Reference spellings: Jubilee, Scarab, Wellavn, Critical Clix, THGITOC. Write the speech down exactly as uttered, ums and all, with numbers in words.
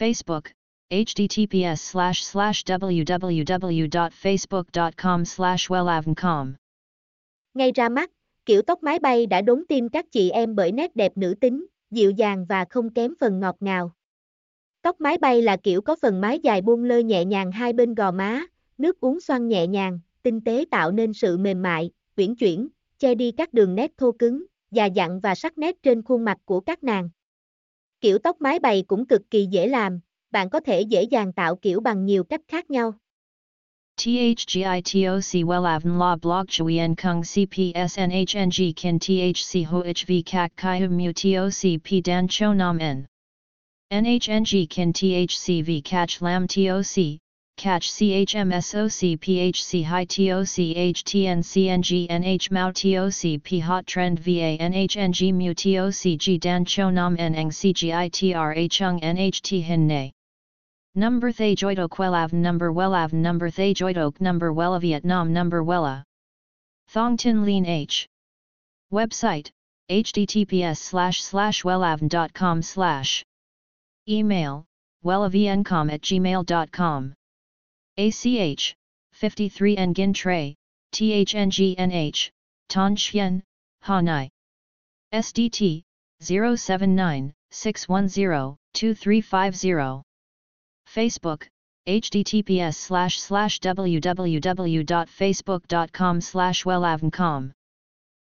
Facebook, https slash slash www.facebook.com slash wellavn.com Ngay ra mắt, kiểu tóc mái bay đã đốn tim các chị em bởi nét đẹp nữ tính, dịu dàng và không kém phần ngọt ngào. Tóc mái bay là kiểu có phần mái dài buông lơi nhẹ nhàng hai bên gò má, nước uống xoăn nhẹ nhàng, tinh tế tạo nên sự mềm mại, uyển chuyển, che đi các đường nét thô cứng, già dặn và sắc nét trên khuôn mặt của các nàng. Kiểu tóc mái bay cũng cực kỳ dễ làm, bạn có thể dễ dàng tạo kiểu bằng nhiều cách khác nhau. THGITOC Wellavn la blog chui en kung CPSNHNG kin THC HOHV kak kai mu TOC P dan cho nam en. NHNG kin THCV catch lam TOC, catch CHMSOC PHC high TOC HTNCNG NH mau TOC P hot trend VA NHNG mu TOC G dan cho nam en eng CGITRA chung NHT hin nay. Number THGITOC Wellavn Number Wellavn Number THGITOC Number Wella Vietnam Number Wella Thong Tin Lien H Website, https slash slash wellavn.com slash Email, wellavncom at gmail.com ACH, fifty-three Nguyen Tre, THNGNH, Thanh Xuyen, Hà Nội SDT, zero seven nine, six one zero, two three five zero Facebook, https slash slash www.facebook.com slash wellavncom